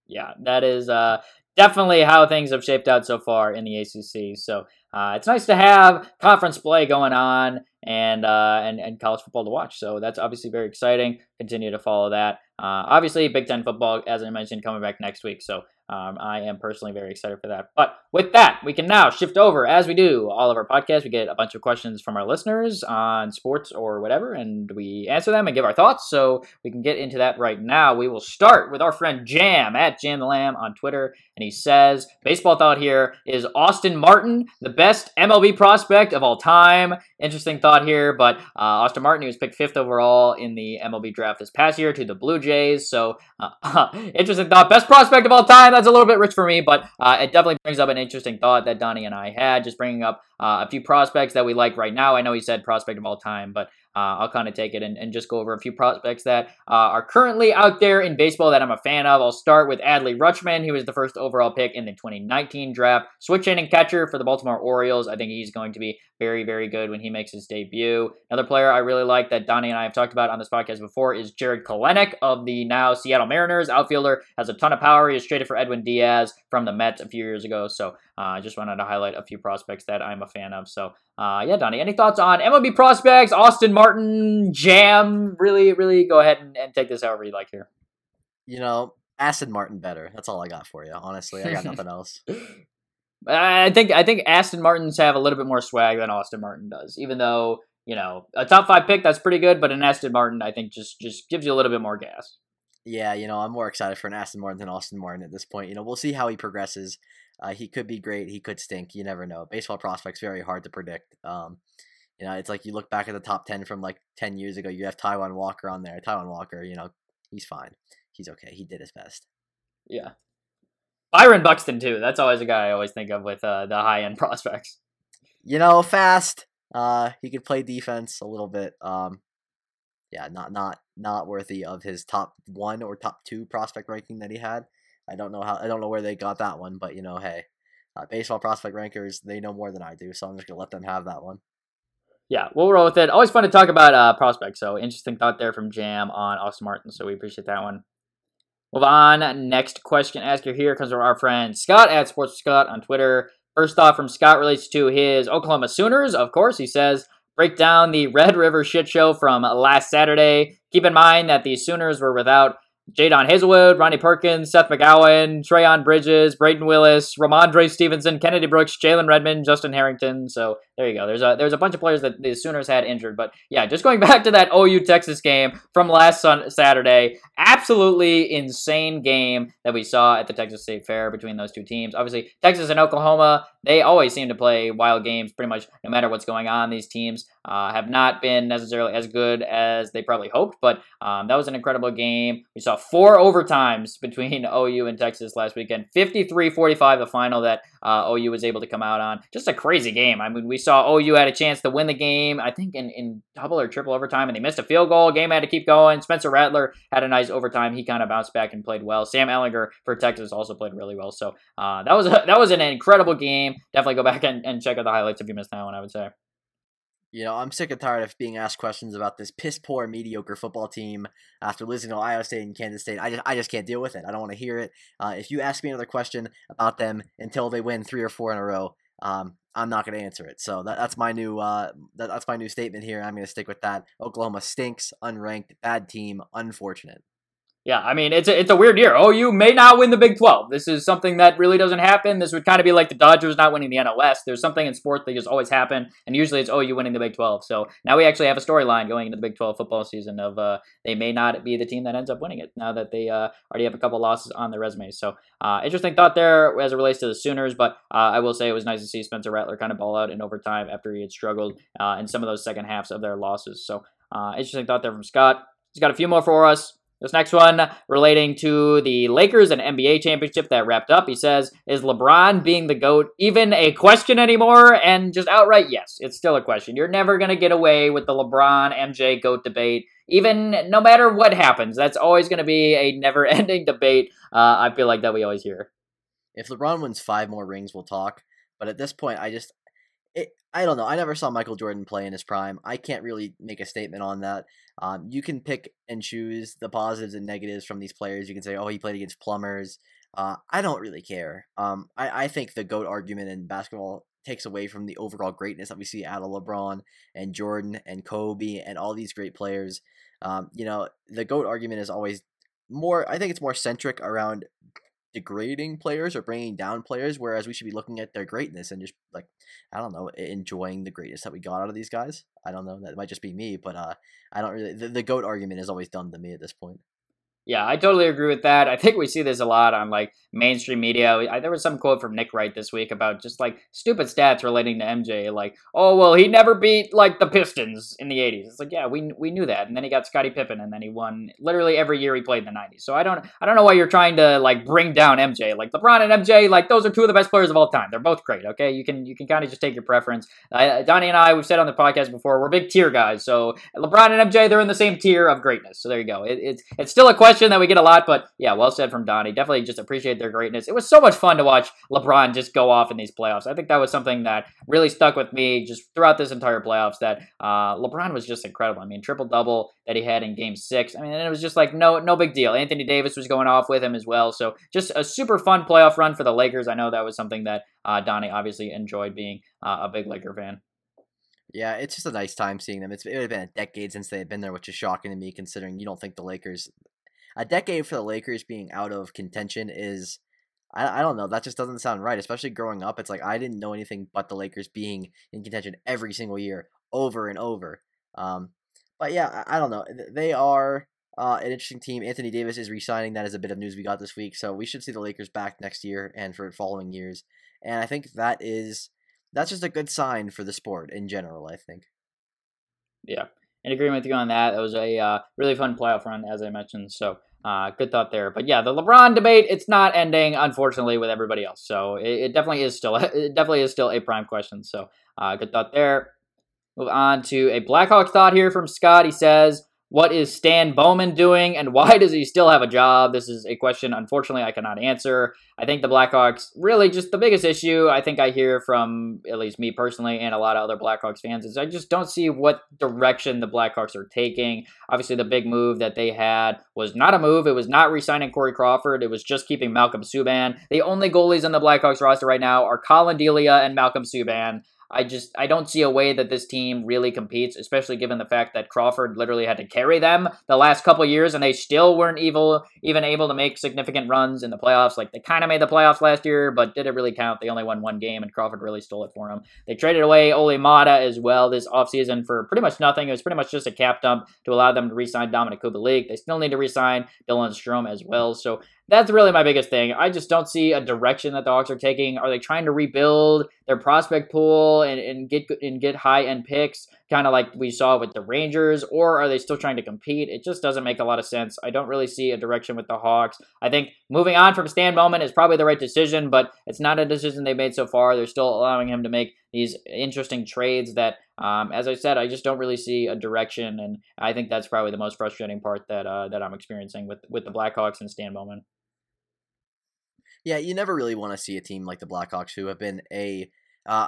Yeah, that is uh, definitely how things have shaped out so far in the A C C. So uh, it's nice to have conference play going on and, uh, and and college football to watch. So that's obviously very exciting. Continue to follow that. Uh, obviously, Big Ten football, as I mentioned, coming back next week. So um, I am personally very excited for that. But with that, we can now shift over, as we do all of our podcasts. We get a bunch of questions from our listeners on sports or whatever, and we answer them and give our thoughts. So we can get into that right now. We will start with our friend Jam, at Jam the Lamb on Twitter. And he says, baseball thought here is Austin Martin, the best M L B prospect of all time. Interesting thought here, but uh, Austin Martin, he was picked fifth overall in the M L B draft this past year to the Blue Jays. Jays, so uh, interesting thought. Best prospect of all time. That's a little bit rich for me, but uh, it definitely brings up an interesting thought that Donnie and I had, just bringing up uh, a few prospects that we like right now. I know he said prospect of all time, but uh, I'll kind of take it and, and just go over a few prospects that uh, are currently out there in baseball that I'm a fan of. I'll start with Adley Rutschman. He was the first overall pick in the twenty nineteen draft. Switch hitting catcher for the Baltimore Orioles. I think he's going to be very, very good when he makes his debut. Another player I really like that Donnie and I have talked about on this podcast before is Jared Kalenic of the now Seattle Mariners. Outfielder, has a ton of power. He was traded for Edwin Diaz from the Mets a few years ago. So I uh, just wanted to highlight a few prospects that I'm a fan of. So uh, yeah, Donnie, any thoughts on M L B prospects, Austin Martin, Jam? Really, really go ahead and, and take this however you like here. You know, Aston Martin better. That's all I got for you. Honestly, I got nothing else. I think I think Aston Martins have a little bit more swag than Austin Martin does, even though, you know, a top five pick, that's pretty good. But an Aston Martin, I think, just just gives you a little bit more gas. Yeah, you know, I'm more excited for an Aston Martin than Austin Martin at this point. You know, we'll see how he progresses. Uh, he could be great. He could stink. You never know. Baseball prospects, very hard to predict. Um, you know, it's like you look back at the top ten from like ten years ago. You have Taijuan Walker on there. Taijuan Walker, you know, he's fine. He's okay. He did his best. Yeah. Byron Buxton, too. That's always a guy I always think of with uh, the high-end prospects. You know, fast. Uh, he could play defense a little bit. Um, yeah, not not not worthy of his top one or top two prospect ranking that he had. I don't know how. I don't know where they got that one, but, you know, hey, uh, baseball prospect rankers, they know more than I do, so I'm just going to let them have that one. Yeah, we'll roll with it. Always fun to talk about uh, prospects, so interesting thought there from Jam on Austin Martin, so we appreciate that one. Move on. Next question asker here comes from our friend Scott at Sports Scott on Twitter. First thought from Scott relates to his Oklahoma Sooners, of course. He says, break down the Red River shit show from last Saturday. Keep in mind that the Sooners were without Jadon Hazelwood, Ronnie Perkins, Seth McGowan, Treyon Bridges, Braden Willis, Ramondre Stevenson, Kennedy Brooks, Jalen Redmond, Justin Harrington. So There you go. There's a there's a bunch of players that the Sooners had injured, but yeah, just going back to that O U Texas game from last sun, Saturday, absolutely insane game that we saw at the Texas State Fair between those two teams. Obviously, Texas and Oklahoma, they always seem to play wild games pretty much no matter what's going on. These teams uh, have not been necessarily as good as they probably hoped, but um, that was an incredible game. We saw four overtimes between O U and Texas last weekend. fifty-three forty-five, the final that uh, O U was able to come out on. Just a crazy game. I mean, we saw O U had a chance to win the game, I think in, in double or triple overtime, and they missed a field goal. Game had to keep going. Spencer Rattler had a nice overtime. He kind of bounced back and played well. Sam Ehlinger for Texas also played really well. So uh, that was a, that was an incredible game. Definitely go back and, and check out the highlights if you missed that one, I would say. You know, I'm sick and tired of being asked questions about this piss-poor, mediocre football team after losing to Ohio State and Kansas State. I just I just can't deal with it. I don't want to hear it. Uh, if you ask me another question about them until they win three or four in a row, um, I'm not going to answer it. So that, that's my new uh, that, that's my new statement here. I'm going to stick with that. Oklahoma stinks, unranked, bad team, unfortunate. Yeah, I mean, it's a, it's a weird year. O U may not win the Big twelve. This is something that really doesn't happen. This would kind of be like the Dodgers not winning the N L West. There's something in sports that just always happen, and usually it's O U winning the Big twelve. So now we actually have a storyline going into the Big twelve football season of uh, they may not be the team that ends up winning it now that they uh, already have a couple losses on their resumes. So uh, interesting thought there as it relates to the Sooners, but uh, I will say it was nice to see Spencer Rattler kind of ball out in overtime after he had struggled uh, in some of those second halves of their losses. So uh, interesting thought there from Scott. He's got a few more for us. This next one relating to the Lakers and N B A championship that wrapped up. He says, is LeBron being the GOAT even a question anymore? And just outright, yes, it's still a question. You're never going to get away with the LeBron, M J, GOAT debate. Even no matter what happens, that's always going to be a never-ending debate. Uh, I feel like that we always hear. If LeBron wins five more rings, we'll talk. But at this point, I just... It, I don't know. I never saw Michael Jordan play in his prime. I can't really make a statement on that. Um, you can pick and choose the positives and negatives from these players. You can say, oh, he played against plumbers. Uh, I don't really care. Um, I, I think the GOAT argument in basketball takes away from the overall greatness that we see out of LeBron and Jordan and Kobe and all these great players. Um, you know, the GOAT argument is always more, I think it's more centric around degrading players or bringing down players, whereas we should be looking at their greatness and just like, I don't know, enjoying the greatness that we got out of these guys. I don't know. That might just be me, but uh, I don't really, the, the GOAT argument is always dumb to me at this point. Yeah, I totally agree with that. I think we see this a lot on like mainstream media. I, there was some quote from Nick Wright this week about just like stupid stats relating to M J. Like, oh, well, he never beat like the Pistons in the eighties. It's like, yeah, we we knew that. And then he got Scottie Pippen and then he won literally every year he played in the nineties. So I don't I don't know why you're trying to like bring down M J. Like LeBron and M J, like those are two of the best players of all time. They're both great, okay? You can you can kind of just take your preference. Uh, Donnie and I, we've said on the podcast before, we're big tier guys. So LeBron and M J, they're in the same tier of greatness. So there you go. It, it's, it's still a question that we get a lot, but yeah, well said from Donnie. Definitely just appreciate their greatness. It was so much fun to watch LeBron just go off in these playoffs. I think that was something that really stuck with me just throughout this entire playoffs, that uh, LeBron was just incredible. I mean, triple-double that he had in game six. I mean, and it was just like, no, no big deal. Anthony Davis was going off with him as well. So just a super fun playoff run for the Lakers. I know that was something that uh, Donnie obviously enjoyed being uh, a big Laker fan. Yeah, it's just a nice time seeing them. It's, it would have been a decade since they had been there, which is shocking to me considering you don't think the Lakers... A decade for the Lakers being out of contention is, I, I don't know, that just doesn't sound right, especially growing up. It's like I didn't know anything but the Lakers being in contention every single year, over and over. Um, but yeah, I, I don't know. They are uh, an interesting team. Anthony Davis is re-signing. That is a bit of news we got this week. So we should see the Lakers back next year and for following years. And I think that is, that's just a good sign for the sport in general, I think. Yeah, in agreement with you on that. That was a uh, really fun playoff run, as I mentioned. So. Uh, good thought there. But yeah, the LeBron debate, it's not ending, unfortunately, with everybody else. So it, it definitely is still it definitely is still a prime question. So uh, good thought there. Move on to a Blackhawks thought here from Scott. He says, what is Stan Bowman doing and why does he still have a job? This is a question, unfortunately, I cannot answer. I think the Blackhawks, really just the biggest issue I think I hear from at least me personally and a lot of other Blackhawks fans is I just don't see what direction the Blackhawks are taking. Obviously, the big move that they had was not a move. It was not re-signing Corey Crawford. It was just keeping Malcolm Subban. The only goalies on the Blackhawks roster right now are Colin Delia and Malcolm Subban. I just I don't see a way that this team really competes, especially given the fact that Crawford literally had to carry them the last couple years, and they still weren't evil, even able to make significant runs in the playoffs. Like, they kind of made the playoffs last year, but did it really count? They only won one game, and Crawford really stole it for them. They traded away Ole Mata as well this offseason for pretty much nothing. It was pretty much just a cap dump to allow them to re-sign Dominic Kubalik. They still need to re-sign Dylan Strome as well, so that's really my biggest thing. I just don't see a direction that the Hawks are taking. Are they trying to rebuild their prospect pool and, and get and get high-end picks, kind of like we saw with the Rangers, or are they still trying to compete? It just doesn't make a lot of sense. I don't really see a direction with the Hawks. I think moving on from Stan Bowman is probably the right decision, but it's not a decision they've made so far. They're still allowing him to make these interesting trades that, um, as I said, I just don't really see a direction, and I think that's probably the most frustrating part that uh, that I'm experiencing with, with the Blackhawks and Stan Bowman. Yeah, you never really want to see a team like the Blackhawks, who have been a uh,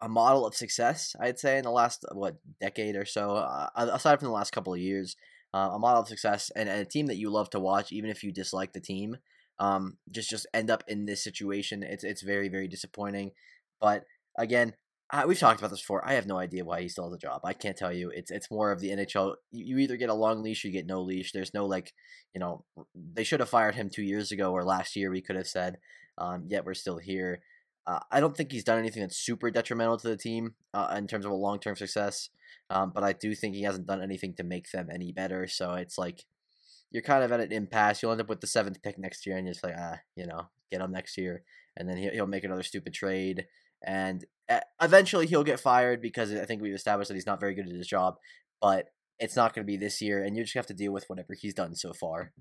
a model of success, I'd say, in the last, what, decade or so, uh, aside from the last couple of years, uh, a model of success and, and a team that you love to watch, even if you dislike the team, um, just, just end up in this situation. It's it's very, very disappointing. But again, I, we've talked about this before. I have no idea why he still has a job. I can't tell you. It's it's more of the N H L. You either get a long leash or you get no leash. There's no, like, you know, they should have fired him two years ago or last year, we could have said, um, yet we're still here. Uh, I don't think he's done anything that's super detrimental to the team uh, in terms of a long-term success, um, but I do think he hasn't done anything to make them any better. So it's like you're kind of at an impasse. You'll end up with the seventh pick next year, and you're just like, ah, you know, get him next year. And then he'll, he'll make another stupid trade. And eventually he'll get fired because I think we've established that he's not very good at his job, but it's not going to be this year, and you just have to deal with whatever he's done so far.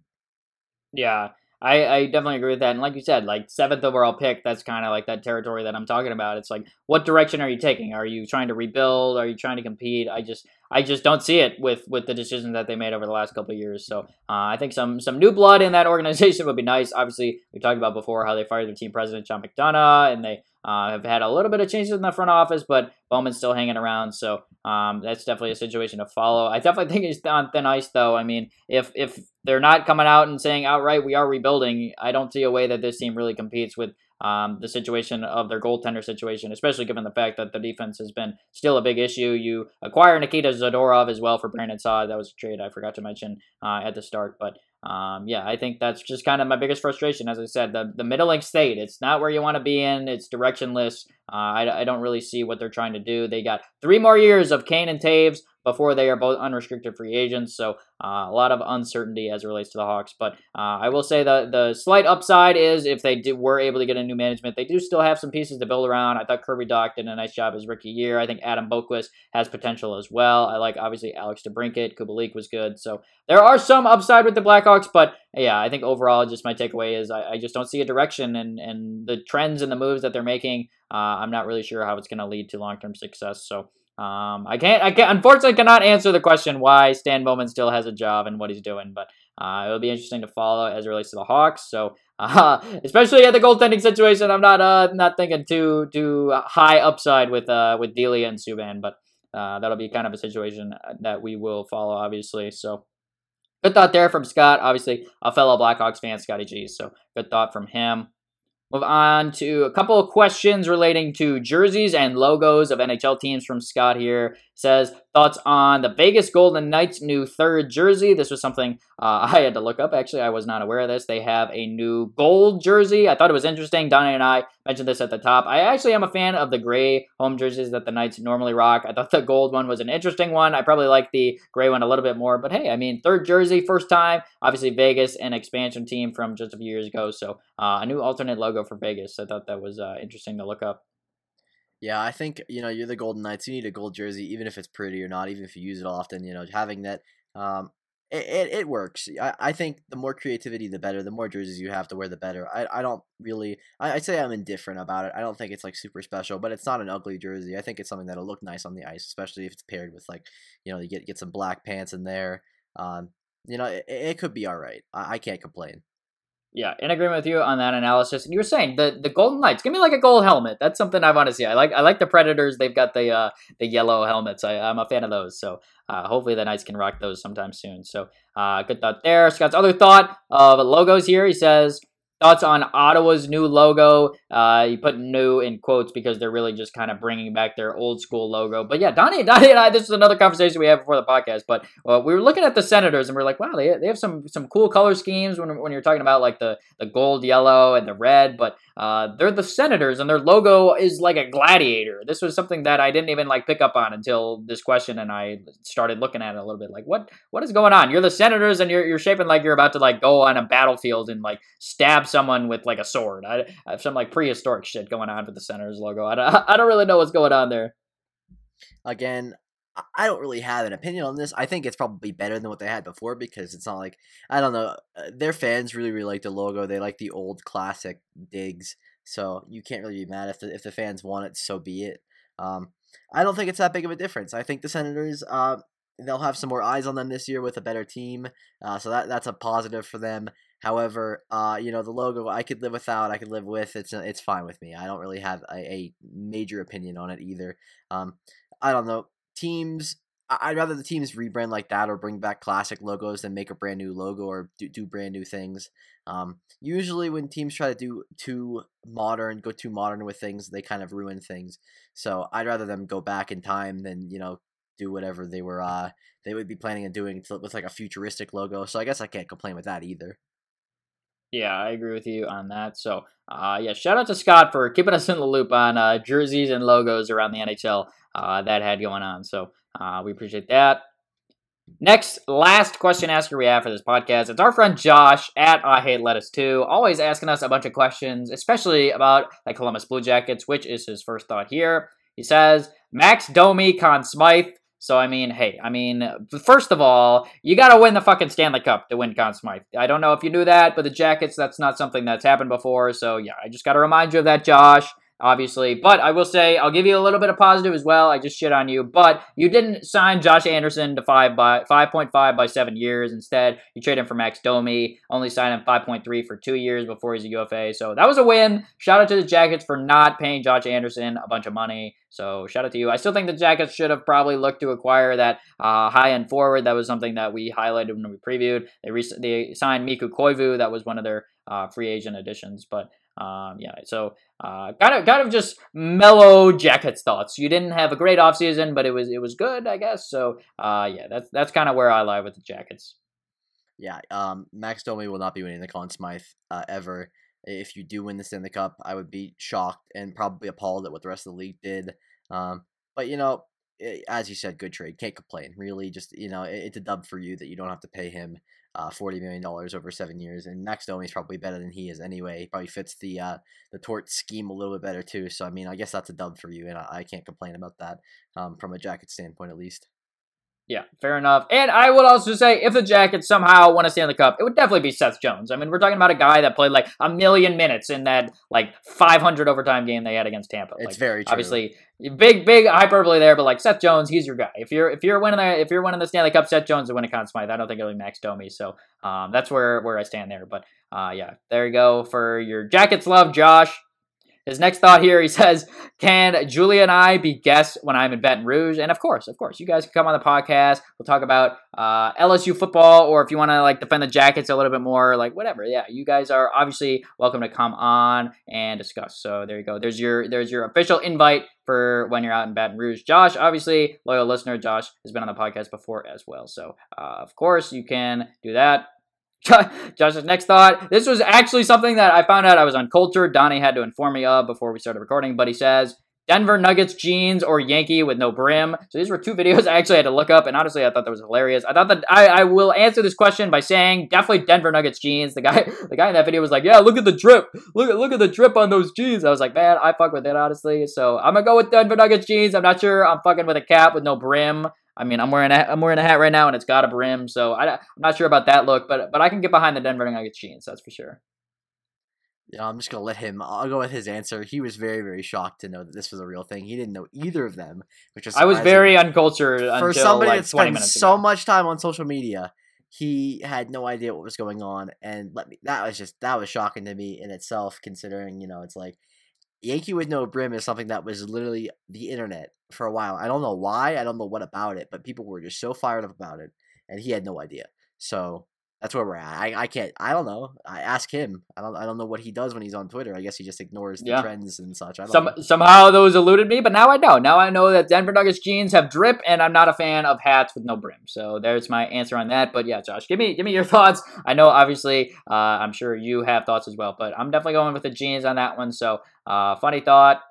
Yeah, I, I definitely agree with that. And like you said, like seventh overall pick, that's kind of like that territory that I'm talking about. It's like, what direction are you taking? Are you trying to rebuild? Are you trying to compete? I just I just don't see it with, with the decisions that they made over the last couple of years. So uh, I think some some new blood in that organization would be nice. Obviously, we talked about before how they fired their team president, John McDonough, and they Uh, have had a little bit of changes in the front office, but Bowman's still hanging around, so um, that's definitely a situation to follow. I definitely think it's on thin ice, though. I mean, if if they're not coming out and saying outright we are rebuilding, I don't see a way that this team really competes with um, the situation of their goaltender situation, especially given the fact that the defense has been still a big issue. You acquire Nikita Zadorov as well for Brandon Saad. That was a trade I forgot to mention uh, at the start, but Um, yeah, I think that's just kind of my biggest frustration. As I said, the, the middling state, it's not where you want to be in. It's directionless. Uh, I, I don't really see what they're trying to do. They got three more years of Kane and Taves before they are both unrestricted free agents. So uh, a lot of uncertainty as it relates to the Hawks. But uh, I will say the, the slight upside is if they do, were able to get a new management, they do still have some pieces to build around. I thought Kirby Dach did a nice job as rookie year. I think Adam Boquist has potential as well. I like, obviously, Alex DeBrincat. Kubalik was good. So there are some upside with the Blackhawks. But yeah, I think overall, just my takeaway is I, I just don't see a direction. And, and the trends and the moves that they're making, uh, I'm not really sure how it's going to lead to long-term success. So Um, I can't, I can't, unfortunately cannot answer the question why Stan Bowman still has a job and what he's doing, but, uh, it'll be interesting to follow as it relates to the Hawks. So, uh, especially at the goaltending situation, I'm not, uh, not thinking too, too high upside with, uh, with Delia and Subban, but, uh, that'll be kind of a situation that we will follow, obviously. So good thought there from Scott, obviously a fellow Blackhawks fan, Scotty G. So good thought from him. Move on to a couple of questions relating to jerseys and logos of N H L teams from Scott here. It says, thoughts on the Vegas Golden Knights' new third jersey. This was something uh, I had to look up. Actually, I was not aware of this. They have a new gold jersey. I thought it was interesting. Donnie and I mentioned this at the top. I actually am a fan of the gray home jerseys that the Knights normally rock. I thought the gold one was an interesting one. I probably like the gray one a little bit more. But hey, I mean, third jersey, first time. Obviously, Vegas, an expansion team from just a few years ago. So uh, a new alternate logo for Vegas. I thought that was uh, interesting to look up. Yeah, I think, you know, you're the Golden Knights. You need a gold jersey, even if it's pretty or not, even if you use it often, you know, having that, um, it, it, it works. I, I think the more creativity, the better. The more jerseys you have to wear, the better. I, I don't really, I, I'd say I'm indifferent about it. I don't think it's like super special, but it's not an ugly jersey. I think it's something that'll look nice on the ice, especially if it's paired with, like, you know, you get, get some black pants in there. Um, you know, it, it could be all right. I, I can't complain. Yeah, in agreement with you on that analysis. And you were saying the, the Golden Knights, give me like a gold helmet. That's something I want to see. I like I like the Predators. They've got the uh, the yellow helmets. I, I'm a fan of those. So uh, hopefully the Knights can rock those sometime soon. So uh, good thought there. Scott's other thought of logos here. He says, Thoughts on Ottawa's new logo? Uh, you put new in quotes because they're really just kind of bringing back their old school logo. But yeah, Donnie, Donnie and I, this is another conversation we had before the podcast, but uh, we were looking at the Senators and we we're like, wow, they they have some some cool color schemes when, when you're talking about like the, the gold, yellow, and the red, but uh, they're the Senators and their logo is like a gladiator. This was something that I didn't even like pick up on until this question, and I started looking at it a little bit like, what what is going on? You're the Senators and you're you're shaping like you're about to like go on a battlefield and like stab someone with like a sword. I, I have some like prehistoric shit going on with the Senators logo. I don't, I don't really know what's going on there. Again, I don't really have an opinion on this. I think it's probably better than what they had before because it's not like, I don't know, their fans really really like the logo. They like the old classic digs, so you can't really be mad if the, if the fans want it, so be it. Um, I don't think it's that big of a difference. I think the Senators, uh, they'll have some more eyes on them this year with a better team, uh, so that that's a positive for them. However, uh, you know, the logo, I could live without, I could live with, it's it's fine with me. I don't really have a, a major opinion on it either. Um, I don't know, teams, I'd rather the teams rebrand like that or bring back classic logos than make a brand new logo or do, do brand new things. Um, usually when teams try to do too modern, go too modern with things, they kind of ruin things. So I'd rather them go back in time than, you know, do whatever they were, uh, they would be planning on doing with like a futuristic logo. So I guess I can't complain with that either. Yeah, I agree with you on that. So, uh, yeah, shout out to Scott for keeping us in the loop on uh, jerseys and logos around the N H L uh, that had going on. So uh, we appreciate that. Next, last question asker we have for this podcast. It's our friend Josh at I Hate Lettuce Too, always asking us a bunch of questions, especially about the Columbus Blue Jackets, which is his first thought here. He says, Max Domi, Conn Smythe. So, I mean, hey, I mean, first of all, you got to win the fucking Stanley Cup to win Conn Smythe. I don't know if you knew that, but the Jackets, that's not something that's happened before. So, yeah, I just got to remind you of that, Josh, obviously. But I will say, I'll give you a little bit of positive as well. I just shit on you. But you didn't sign Josh Anderson to five by five point five by seven years. Instead, you trade him for Max Domi, only signed him five point three for two years before he's a U F A. So, that was a win. Shout out to the Jackets for not paying Josh Anderson a bunch of money. So shout out to you. I still think the Jackets should have probably looked to acquire that uh, high-end forward. That was something that we highlighted when we previewed. They re- they signed Mikko Koivu. That was one of their uh, free agent additions. But um, yeah, so uh, kind of kind of just mellow Jackets thoughts. You didn't have a great offseason, but it was it was good, I guess. So uh, yeah, that's that's kind of where I lie with the Jackets. Yeah, um, Max Domi will not be winning the Conn Smythe uh, ever. If you do win the Stanley Cup, I would be shocked and probably appalled at what the rest of the league did. Um, but, you know, it, as you said, good trade. Can't complain. Really, just, you know, it, it's a dub for you that you don't have to pay him uh, forty million dollars over seven years. And Max Domi is probably better than he is anyway. He probably fits the uh, the Torts scheme a little bit better, too. So, I mean, I guess that's a dub for you, and I, I can't complain about that um, from a Jacket standpoint, at least. Yeah, fair enough. And I would also say, if the Jackets somehow won a Stanley Cup, it would definitely be Seth Jones. I mean, we're talking about a guy that played like a million minutes in that like five hundred overtime game they had against Tampa. It's like, very true. Obviously, big, big hyperbole there, but like Seth Jones, he's your guy. If you're if you're winning the if you're winning the Stanley Cup, Seth Jones will win a Conn Smythe. I don't think it'll be Max Domi. So um, that's where where I stand there. But uh, yeah, there you go for your Jackets love, Josh. His next thought here, he says, can Julia and I be guests when I'm in Baton Rouge? And of course, of course, you guys can come on the podcast. We'll talk about uh, L S U football, or if you want to like defend the Jackets a little bit more, like whatever. Yeah, you guys are obviously welcome to come on and discuss. So there you go. There's your there's your official invite for when you're out in Baton Rouge. Josh, obviously, loyal listener, Josh has been on the podcast before as well. So uh, of course, you can do that. Josh's next thought. This was actually something that I found out I was on Culture. Donnie had to inform me of before we started recording, but he says, Denver Nuggets jeans or Yankee with no brim. So these were two videos I actually had to look up, and honestly, I thought that was hilarious. I thought that I, I will answer this question by saying definitely Denver Nuggets jeans. The guy, the guy in that video was like, "Yeah, look at the drip. Look at look at the drip on those jeans." I was like, "Man, I fuck with it honestly." So I'm gonna go with Denver Nuggets jeans. I'm not sure I'm fucking with a cap with no brim. I mean, I'm wearing a, I'm wearing a hat right now, and it's got a brim, so I, I'm not sure about that look, but but I can get behind the Denver Nuggets jeans, that's for sure. Yeah, I'm just going to let him, I'll go with his answer. He was very, very shocked to know that this was a real thing. He didn't know either of them, which is surprising. I was very uncultured until like twenty minutes ago. For somebody that spends so much time on social media, he had no idea what was going on, and let me, that was just, that was shocking to me in itself, considering, you know, it's like, Yankee with no brim is something that was literally the internet for a while. I don't know why. I don't know what about it, but people were just so fired up about it, and he had no idea. So That's where we're at. I, I can't. I don't know. I ask him. I don't. I don't know what he does when he's on Twitter. I guess he just ignores the yeah. trends and such. I don't Some know. somehow those eluded me, but now I know. Now I know that Denver Nuggets jeans have drip, and I'm not a fan of hats with no brim. So there's my answer on that. But yeah, Josh, give me give me your thoughts. I know, obviously, uh, I'm sure you have thoughts as well, but I'm definitely going with the jeans on that one. So uh, funny thought.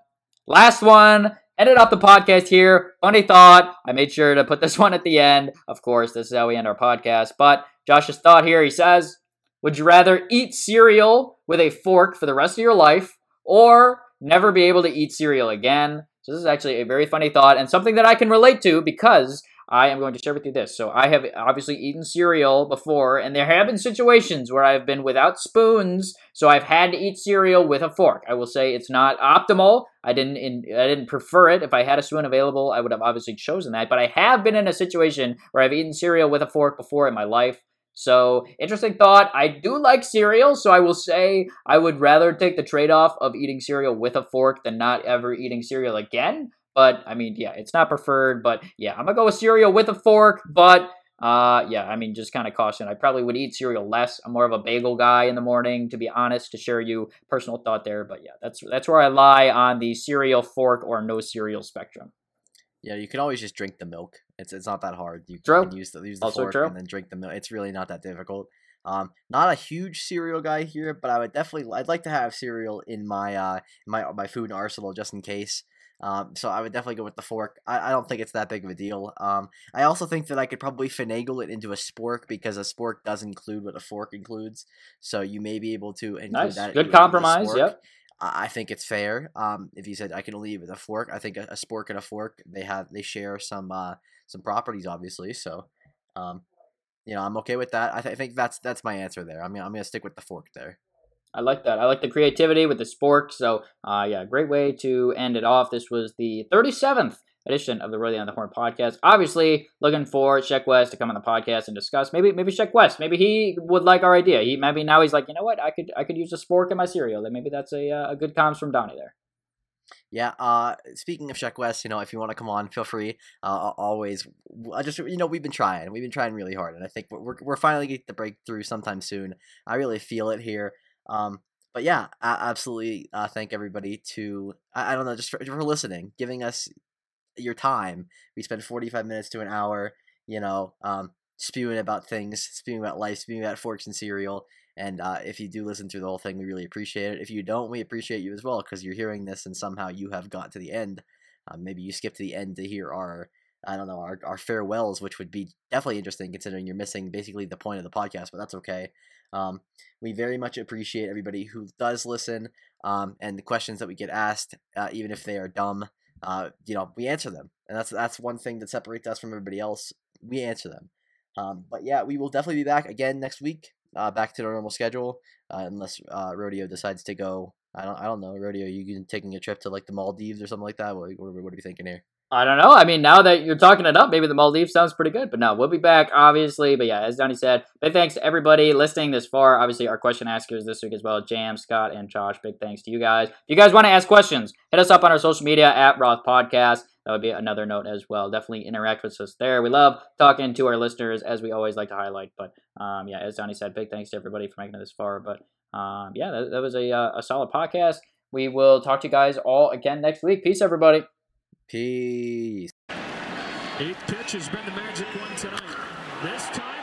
Last one. Ended off the podcast here. Funny thought. I made sure to put this one at the end. Of course, this is how we end our podcast, but. Josh's thought here, he says, would you rather eat cereal with a fork for the rest of your life or never be able to eat cereal again? So this is actually a very funny thought and something that I can relate to because I am going to share with you this. So I have obviously eaten cereal before, and there have been situations where I've been without spoons, so I've had to eat cereal with a fork. I will say it's not optimal. I didn't in, I didn't prefer it. If I had a spoon available, I would have obviously chosen that. But I have been in a situation where I've eaten cereal with a fork before in my life. So, interesting thought. I do like cereal, so I will say I would rather take the trade-off of eating cereal with a fork than not ever eating cereal again. But, I mean, yeah, it's not preferred. But, yeah, I'm going to go with cereal with a fork. But, uh, yeah, I mean, just kind of caution. I probably would eat cereal less. I'm more of a bagel guy in the morning, to be honest, to share you personal thought there. But, yeah, that's that's where I lie on the cereal fork or no cereal spectrum. Yeah, you can always just drink the milk. It's it's not that hard. You true. can use the, use the fork true. and then drink the milk. It's really not that difficult. Um, not a huge cereal guy here, but I would definitely I'd like to have cereal in my uh my my food arsenal just in case. Um, so I would definitely go with the fork. I, I don't think it's that big of a deal. Um, I also think that I could probably finagle it into a spork because a spork does include what a fork includes. So you may be able to include nice. that. Good compromise. Yep. I think it's fair. Um, if you said I can only eat with a fork, I think a, a spork and a fork they have they share some uh, some properties, obviously. So, um, you know, I'm okay with that. I, th- I think that's that's my answer there. I mean, I'm gonna stick with the fork there. I like that. I like the creativity with the spork. So, uh, yeah, great way to end it off. This was the thirty-seventh edition of the Royally on the Horn podcast. Obviously, looking for Sheck West to come on the podcast and discuss. Maybe, maybe Sheck West. Maybe he would like our idea. He maybe now he's like, you know what? I could, I could use a spork in my cereal. Then maybe that's a uh, a good comms from Donnie there. Yeah. Uh, speaking of Sheck West, you know, if you want to come on, feel free. Uh, always. I just, you know, we've been trying. We've been trying really hard, and I think we're we're finally getting the breakthrough sometime soon. I really feel it here. Um. But yeah, I absolutely uh, thank everybody to I, I don't know just for, for listening, giving us your time. We spend forty-five minutes to an hour, you know, um, spewing about things, spewing about life, spewing about forks and cereal. And uh, if you do listen through the whole thing, we really appreciate it. If you don't, we appreciate you as well because you're hearing this and somehow you have got to the end. Um, maybe you skipped to the end to hear our, I don't know, our, our farewells, which would be definitely interesting considering you're missing basically the point of the podcast, but that's okay. Um, we very much appreciate everybody who does listen um, and the questions that we get asked, uh, even if they are dumb. Uh, you know, we answer them, and that's that's one thing that separates us from everybody else. We answer them, um, but yeah, we will definitely be back again next week, uh, back to our normal schedule, uh, unless uh, Rodeo decides to go. I don't, I don't know, Rodeo. You taking a trip to like the Maldives or something like that? What, what, what are we thinking here? I don't know. I mean, now that you're talking it up, maybe the Maldives sounds pretty good. But no, we'll be back, obviously. But yeah, as Donnie said, big thanks to everybody listening this far. Obviously, our question askers this week as well, Jam, Scott, and Josh. Big thanks to you guys. If you guys want to ask questions, hit us up on our social media at Roth Podcast. That would be another note as well. Definitely interact with us there. We love talking to our listeners, as we always like to highlight. But um, yeah, as Donnie said, big thanks to everybody for making it this far. But um, yeah, that, that was a, uh, a solid podcast. We will talk to you guys all again next week. Peace, everybody. Peace. Eighth pitch has been the magic one tonight. This time.